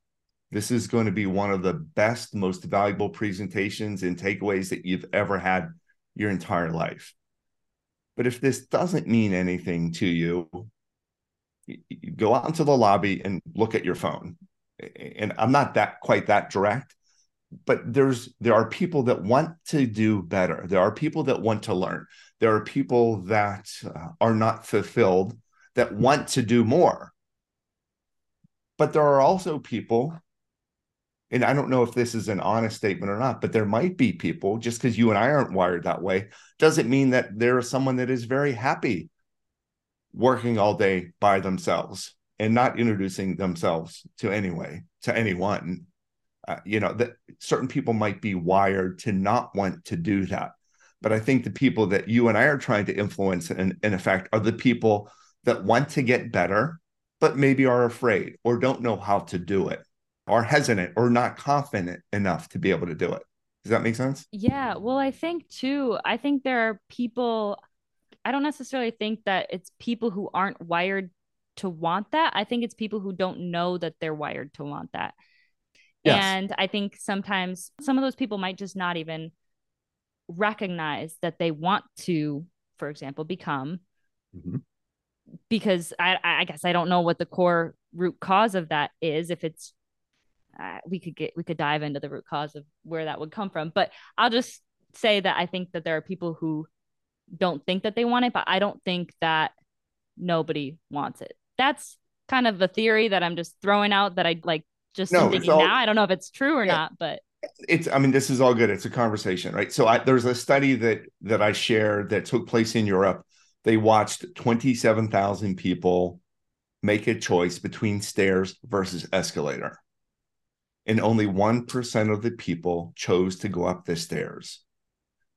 this is going to be one of the best, most valuable presentations and takeaways that you've ever had your entire life. But if this doesn't mean anything to you, go out into the lobby and look at your phone. And I'm not quite that direct, but there are people that want to do better. There are people that want to learn. There are people that are not fulfilled, that want to do more. But there are also people, and I don't know if this is an honest statement or not, but there might be people, just because you and I aren't wired that way, doesn't mean that there is someone that is very happy working all day by themselves and not introducing themselves to anyone. That certain people might be wired to not want to do that. But I think the people that you and I are trying to influence and affect are the people that want to get better, but maybe are afraid or don't know how to do it, are hesitant or not confident enough to be able to do it. Does that make sense? Yeah. Well, I think there are people, I don't necessarily think that it's people who aren't wired to want that. I think it's people who don't know that they're wired to want that. Yes. And I think sometimes some of those people might just not even recognize that they want to, for example, become, mm-hmm. because I guess I don't know what the core root cause of that is. If it's, we could dive into the root cause of where that would come from, but I'll just say that I think that there are people who don't think that they want it, but I don't think that nobody wants it. That's kind of the theory that I'm just throwing out that I like just thinking now. I don't know if it's true or not, but this is all good. It's a conversation, right? So there's a study that I shared that took place in Europe. They watched 27,000 people make a choice between stairs versus escalator. And only 1% of the people chose to go up the stairs.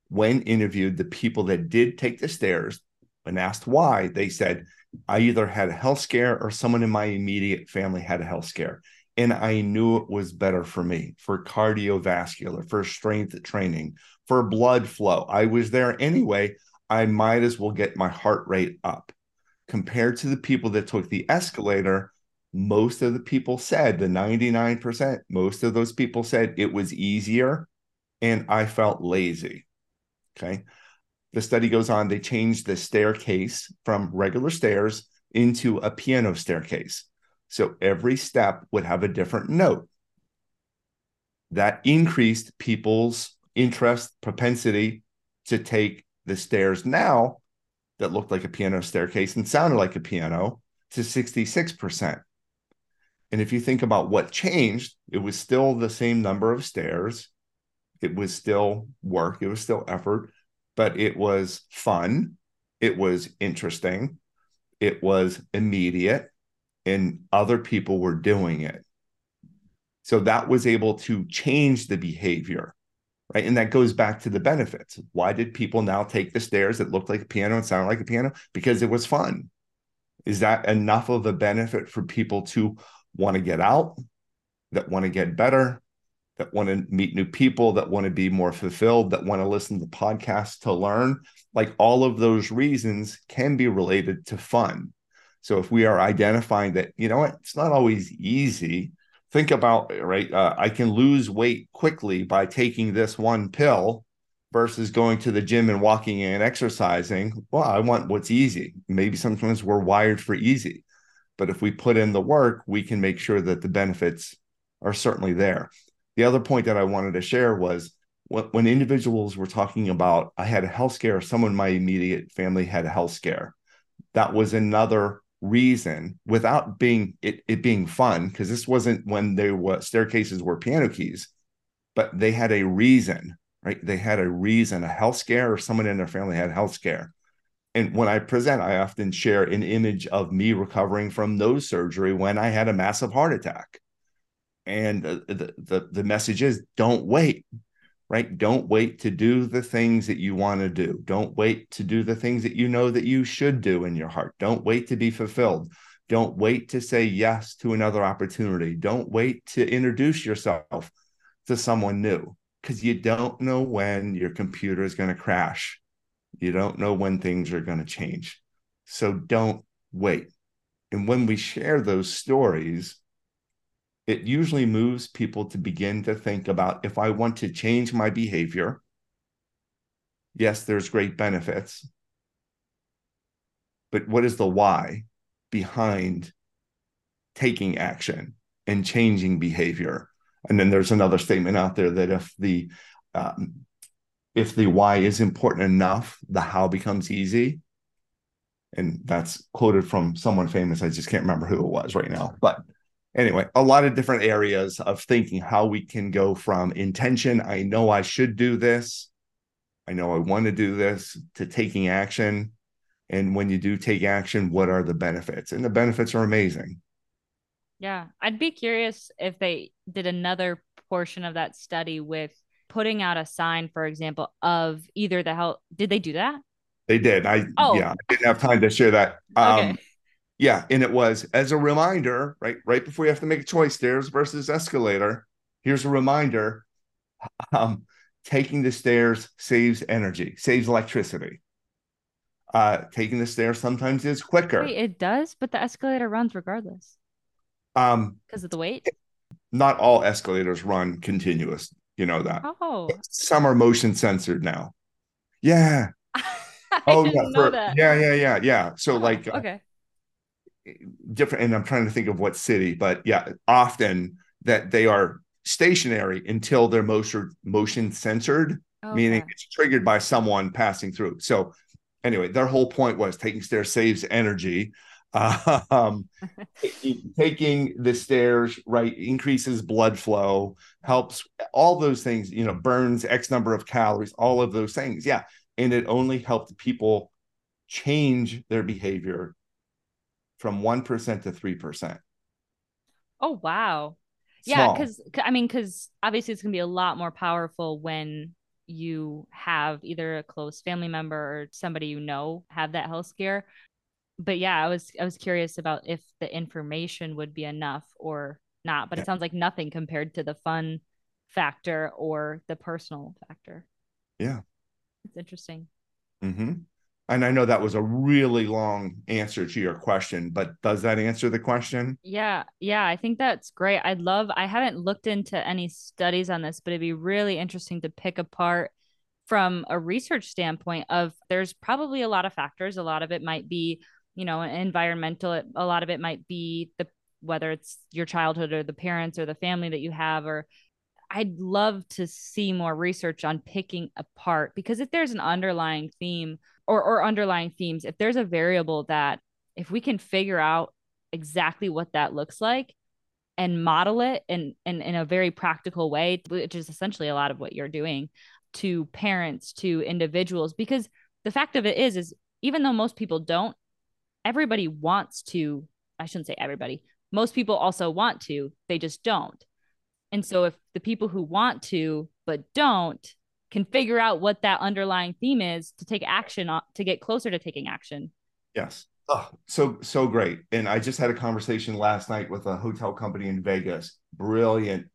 When interviewed, the people that did take the stairs, when asked why, they said, I either had a health scare or someone in my immediate family had a health scare. And I knew it was better for me, for cardiovascular, for strength training, for blood flow. I was there anyway. I might as well get my heart rate up. Compared to the people that took the escalator, most of the people said, the 99%, most of those people said it was easier and I felt lazy. Okay. The study goes on. They changed the staircase from regular stairs into a piano staircase. So every step would have a different note. That increased people's interest, propensity to take the stairs now that looked like a piano staircase and sounded like a piano to 66%. And if you think about what changed, it was still the same number of stairs. It was still work. It was still effort, but it was fun. It was interesting. It was immediate, and other people were doing it. So that was able to change the behavior, right? And that goes back to the benefits. Why did people now take the stairs that looked like a piano and sounded like a piano? Because it was fun. Is that enough of a benefit for people to want to get out, that want to get better, that want to meet new people, that want to be more fulfilled, that want to listen to podcasts to learn? Like, all of those reasons can be related to fun. So if we are identifying that, you know what, it's not always easy. Think about, right, I can lose weight quickly by taking this one pill versus going to the gym and walking and exercising. Well, I want what's easy. Maybe sometimes we're wired for easy. But if we put in the work, we can make sure that the benefits are certainly there. The other point that I wanted to share was when individuals were talking about, I had a health scare, someone in my immediate family had a health scare. That was another reason, without being it being fun, because this wasn't when they were staircases were piano keys, but they had a reason, right? They had a reason, a health scare, or someone in their family had a health scare. And when I present, I often share an image of me recovering from nose surgery when I had a massive heart attack. And the message is, don't wait, right? Don't wait to do the things that you want to do. Don't wait to do the things that you know that you should do in your heart. Don't wait to be fulfilled. Don't wait to say yes to another opportunity. Don't wait to introduce yourself to someone new, because you don't know when your computer is going to crash. You don't know when things are going to change. So don't wait. And when we share those stories, it usually moves people to begin to think about, if I want to change my behavior, yes, there's great benefits, but what is the why behind taking action and changing behavior? And then there's another statement out there that if the why is important enough, the how becomes easy. And that's quoted from someone famous. I just can't remember who it was right now, but anyway, a lot of different areas of thinking how we can go from intention, I know I should do this, I know I want to do this, to taking action. And when you do take action, what are the benefits? And the benefits are amazing. Yeah. I'd be curious if they did another portion of that study with putting out a sign, for example, of either the health. Did they do that? They did. Yeah, I didn't have time to share that. Okay. Yeah. And it was as a reminder, right before you have to make a choice, stairs versus escalator. Here's a reminder. Taking the stairs saves energy, saves electricity. Taking the stairs sometimes is quicker. Wait, it does, but the escalator runs regardless. Because of the weight. Not all escalators run continuous. You know that. Oh. Some are motion censored now. Yeah. I didn't know that. Yeah. So like, okay. Different, and I'm trying to think of what city, but yeah, often that they are stationary until they're motion censored, meaning it's triggered by someone passing through. So anyway, their whole point was taking stairs saves energy. Taking the stairs, right, increases blood flow, helps all those things, you know, burns X number of calories, all of those things. Yeah. And it only helped people change their behavior from 1% to 3%. Oh, wow. Small. Yeah. Cause obviously it's going to be a lot more powerful when you have either a close family member or somebody, you know, have that health scare. But yeah, I was curious about if the information would be enough or not, but it sounds like nothing compared to the fun factor or the personal factor. Yeah. It's interesting. Mm-hmm. And I know that was a really long answer to your question, but does that answer the question? Yeah. Yeah. I think that's great. I haven't looked into any studies on this, but it'd be really interesting to pick apart from a research standpoint of there's probably a lot of factors. A lot of it might be, you know, environmental, a lot of it might be whether it's your childhood or the parents or the family that you have, or I'd love to see more research on picking apart, because if there's an underlying theme or underlying themes, if there's a variable that if we can figure out exactly what that looks like and model it in a very practical way, which is essentially a lot of what you're doing to parents, to individuals, because the fact of it is even though most people don't, everybody wants to, I shouldn't say everybody, most people also want to, they just don't. And so if the people who want to, but don't, can figure out what that underlying theme is to take action on, to get closer to taking action. Yes. Oh, so great. And I just had a conversation last night with a hotel company in Vegas, brilliant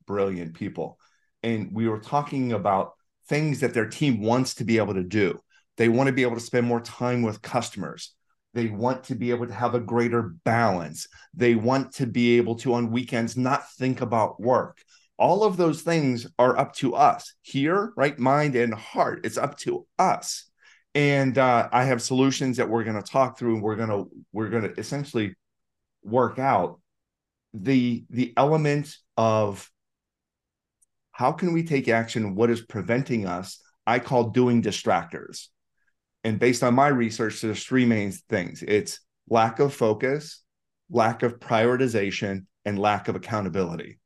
people. And we were talking about things that their team wants to be able to do. They want to be able to spend more time with customers. They want to be able to have a greater balance. They want to be able to, on weekends, not think about work. All of those things are up to us here, right? Mind and heart. It's up to us. And I have solutions that we're going to talk through, and we're going to essentially work out the element of how can we take action? What is preventing us? I call doing distractors. And based on my research, there's three main things. It's lack of focus, lack of prioritization, and lack of accountability.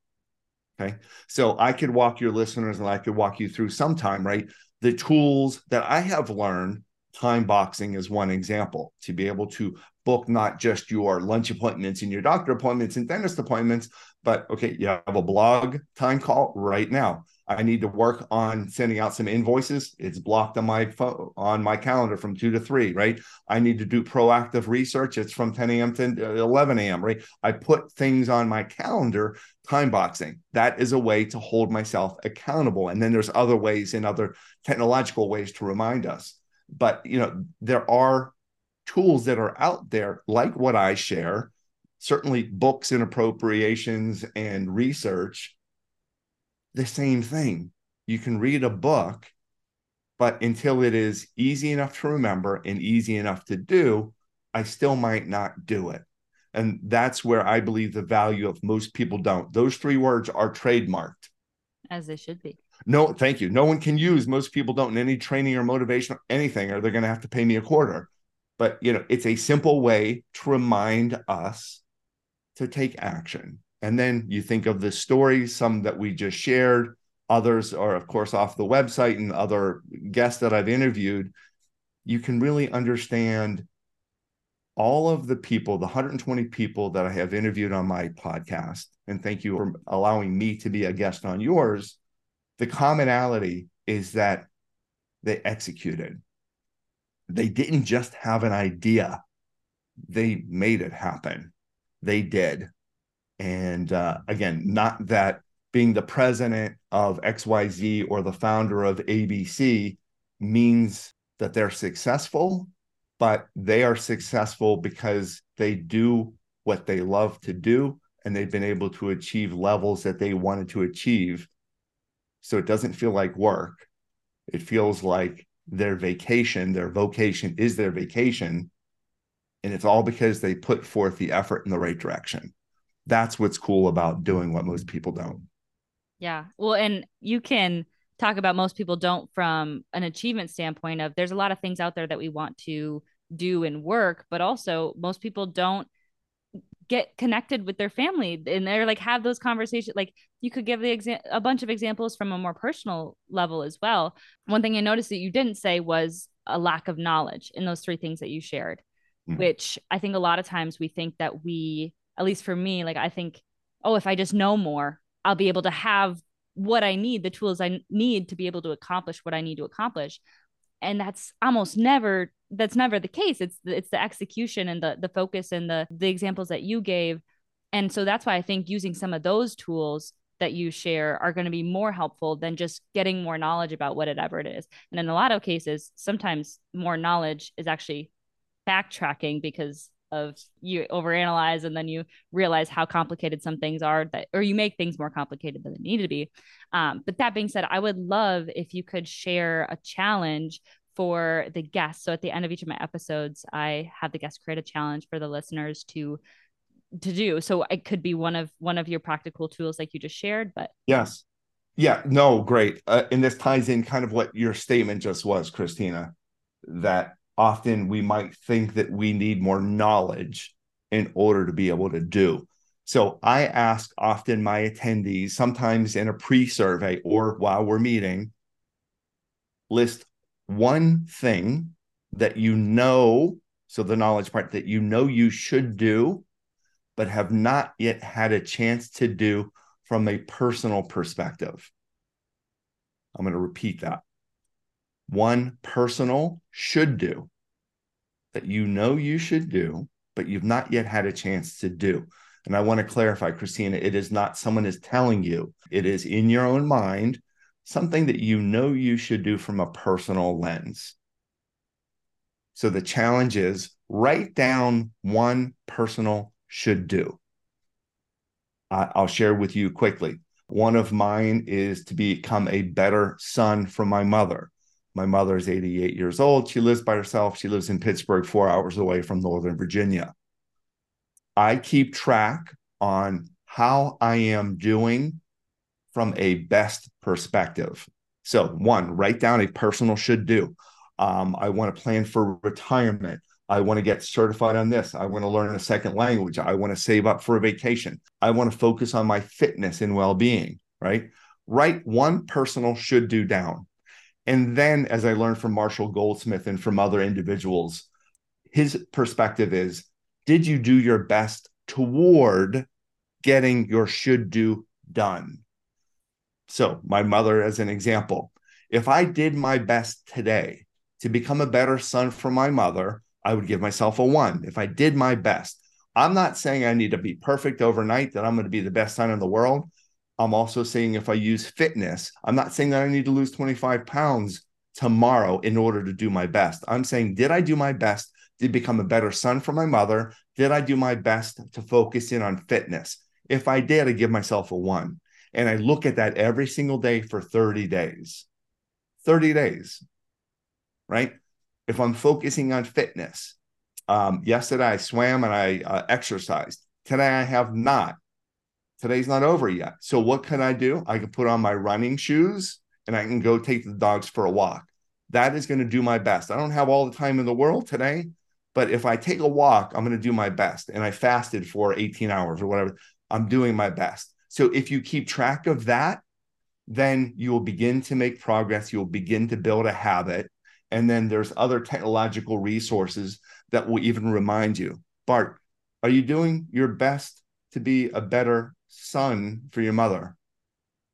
Okay. So I could walk your listeners and I could walk you through sometime, right? The tools that I have learned, time boxing is one example, to be able to book not just your lunch appointments and your doctor appointments and dentist appointments, but okay, you have a blog time call right now. I need to work on sending out some invoices. It's blocked on my phone, on my calendar from 2 to 3, right? I need to do proactive research. It's from 10 a.m. to 11 a.m., right? I put things on my calendar, time boxing. That is a way to hold myself accountable. And then there's other ways and other technological ways to remind us. But, you know, there are tools that are out there like what I share, certainly books and appropriations and research. The same thing. You can read a book, but until it is easy enough to remember and easy enough to do, I still might not do it. And that's where I believe the value of most people don't. Those three words are trademarked. As they should be. No, thank you. No one can use most people don't in any training or motivation or anything, or they're going to have to pay me $0.25. But, you know, it's a simple way to remind us to take action. And then you think of the stories, some that we just shared, others are, of course, off the website and other guests that I've interviewed. You can really understand all of the people, the 120 people that I have interviewed on my podcast. And thank you for allowing me to be a guest on yours. The commonality is that they executed. They didn't just have an idea. They made it happen. They did. And again, not that being the president of XYZ or the founder of ABC means that they're successful, but they are successful because they do what they love to do, and they've been able to achieve levels that they wanted to achieve. So it doesn't feel like work. It feels like their vacation, their vocation is their vacation. And it's all because they put forth the effort in the right direction. That's what's cool about doing what most people don't. Yeah. Well, and you can talk about most people don't from an achievement standpoint of there's a lot of things out there that we want to do and work, but also most people don't get connected with their family and they're like, have those conversations. Like you could give a bunch of examples from a more personal level as well. One thing I noticed that you didn't say was a lack of knowledge in those three things that you shared, which I think a lot of times we think that we, at least for me, like I think, oh, if I just know more, I'll be able to have what I need, the tools I need to be able to accomplish what I need to accomplish. And that's never the case. It's the execution and the focus and the examples that you gave. And so that's why I think using some of those tools that you share are going to be more helpful than just getting more knowledge about whatever it is. And in a lot of cases, sometimes more knowledge is actually backtracking because of you overanalyze and then you realize how complicated some things are that, or you make things more complicated than they need to be. But that being said, I would love if you could share a challenge for the guests. So at the end of each of my episodes, I have the guests create a challenge for the listeners to do. So it could be one of your practical tools like you just shared, but yes. Yeah, no, great. And this ties in kind of what your statement just was, Christina, that often we might think that we need more knowledge in order to be able to do. So I ask often my attendees, sometimes in a pre-survey or while we're meeting, list one thing that you know, so the knowledge part, that you know you should do, but have not yet had a chance to do from a personal perspective. I'm going to repeat that. One personal should do that you know you should do, but you've not yet had a chance to do. And I want to clarify, Christina, it is not someone is telling you. It is in your own mind, something that you know you should do from a personal lens. So the challenge is write down one personal should do. I'll share with you quickly. One of mine is to become a better son for my mother. My mother is 88 years old. She lives by herself. She lives in Pittsburgh, 4 hours away from Northern Virginia. I keep track on how I am doing from a best perspective. So one, write down a personal should do. I want to plan for retirement. I want to get certified on this. I want to learn a second language. I want to save up for a vacation. I want to focus on my fitness and well-being, right? Write one personal should do down. And then, as I learned from Marshall Goldsmith and from other individuals, his perspective is, did you do your best toward getting your should do done? So my mother, as an example, if I did my best today to become a better son for my mother, I would give myself a 1 if I did my best. I'm not saying I need to be perfect overnight, that I'm going to be the best son in the world. I'm also saying if I use fitness, I'm not saying that I need to lose 25 pounds tomorrow in order to do my best. I'm saying, did I do my best to become a better son for my mother? Did I do my best to focus in on fitness? If I did, I give myself a 1. And I look at that every single day for 30 days. 30 days, right? If I'm focusing on fitness, yesterday I swam and I exercised. Today I have not. Today's not over yet. So what can I do? I can put on my running shoes and I can go take the dogs for a walk. That is going to do my best. I don't have all the time in the world today, but if I take a walk, I'm going to do my best. And I fasted for 18 hours or whatever. I'm doing my best. So if you keep track of that, then you will begin to make progress. You'll begin to build a habit. And then there's other technological resources that will even remind you, Bart, are you doing your best to be a better son for your mother?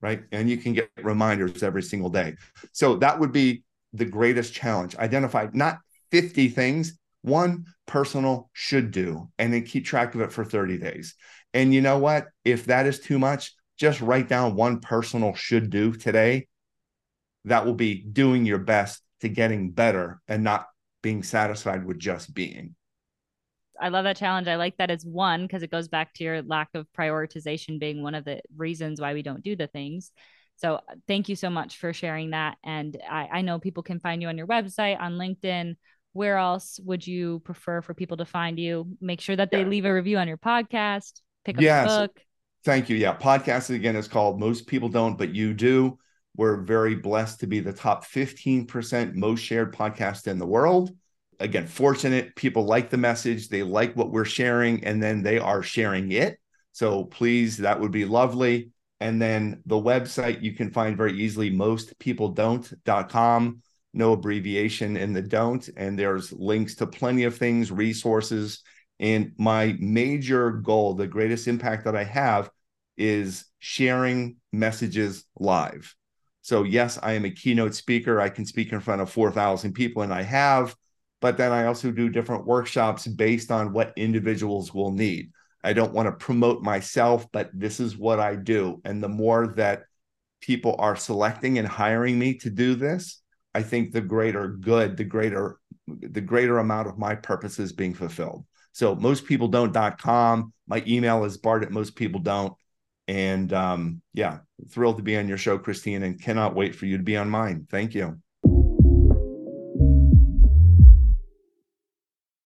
Right? And you can get reminders every single day. So that would be the greatest challenge. Identify not 50 things, one personal should do, and then keep track of it for 30 days. And you know what? If that is too much, just write down one personal should do today. That will be doing your best to getting better and not being satisfied with just being. I love that challenge. I like that as one, because it goes back to your lack of prioritization being one of the reasons why we don't do the things. So thank you so much for sharing that. And I know people can find you on your website, on LinkedIn. Where else would you prefer for people to find you? Make sure that they leave a review on your podcast, pick up the book. Thank you. Yeah. Podcast again is called Most People Don't, But You Do. We're very blessed to be the top 15% most shared podcast in the world. Again, fortunate people like the message. They like what we're sharing, and then they are sharing it. So please, that would be lovely. And then the website you can find very easily, mostpeopledon't.com. No abbreviation in the don't. And there's links to plenty of things, resources. And my major goal, the greatest impact that I have, is sharing messages live. So yes, I am a keynote speaker. I can speak in front of 4,000 people, and I have, but then I also do different workshops based on what individuals will need. I don't want to promote myself, but this is what I do. And the more that people are selecting and hiring me to do this, I think the greater good, the greater amount of my purpose is being fulfilled. So mostpeopledon't.com. My email is bart@mostpeopledon't. And yeah, thrilled to be on your show, Christine, and cannot wait for you to be on mine. Thank you.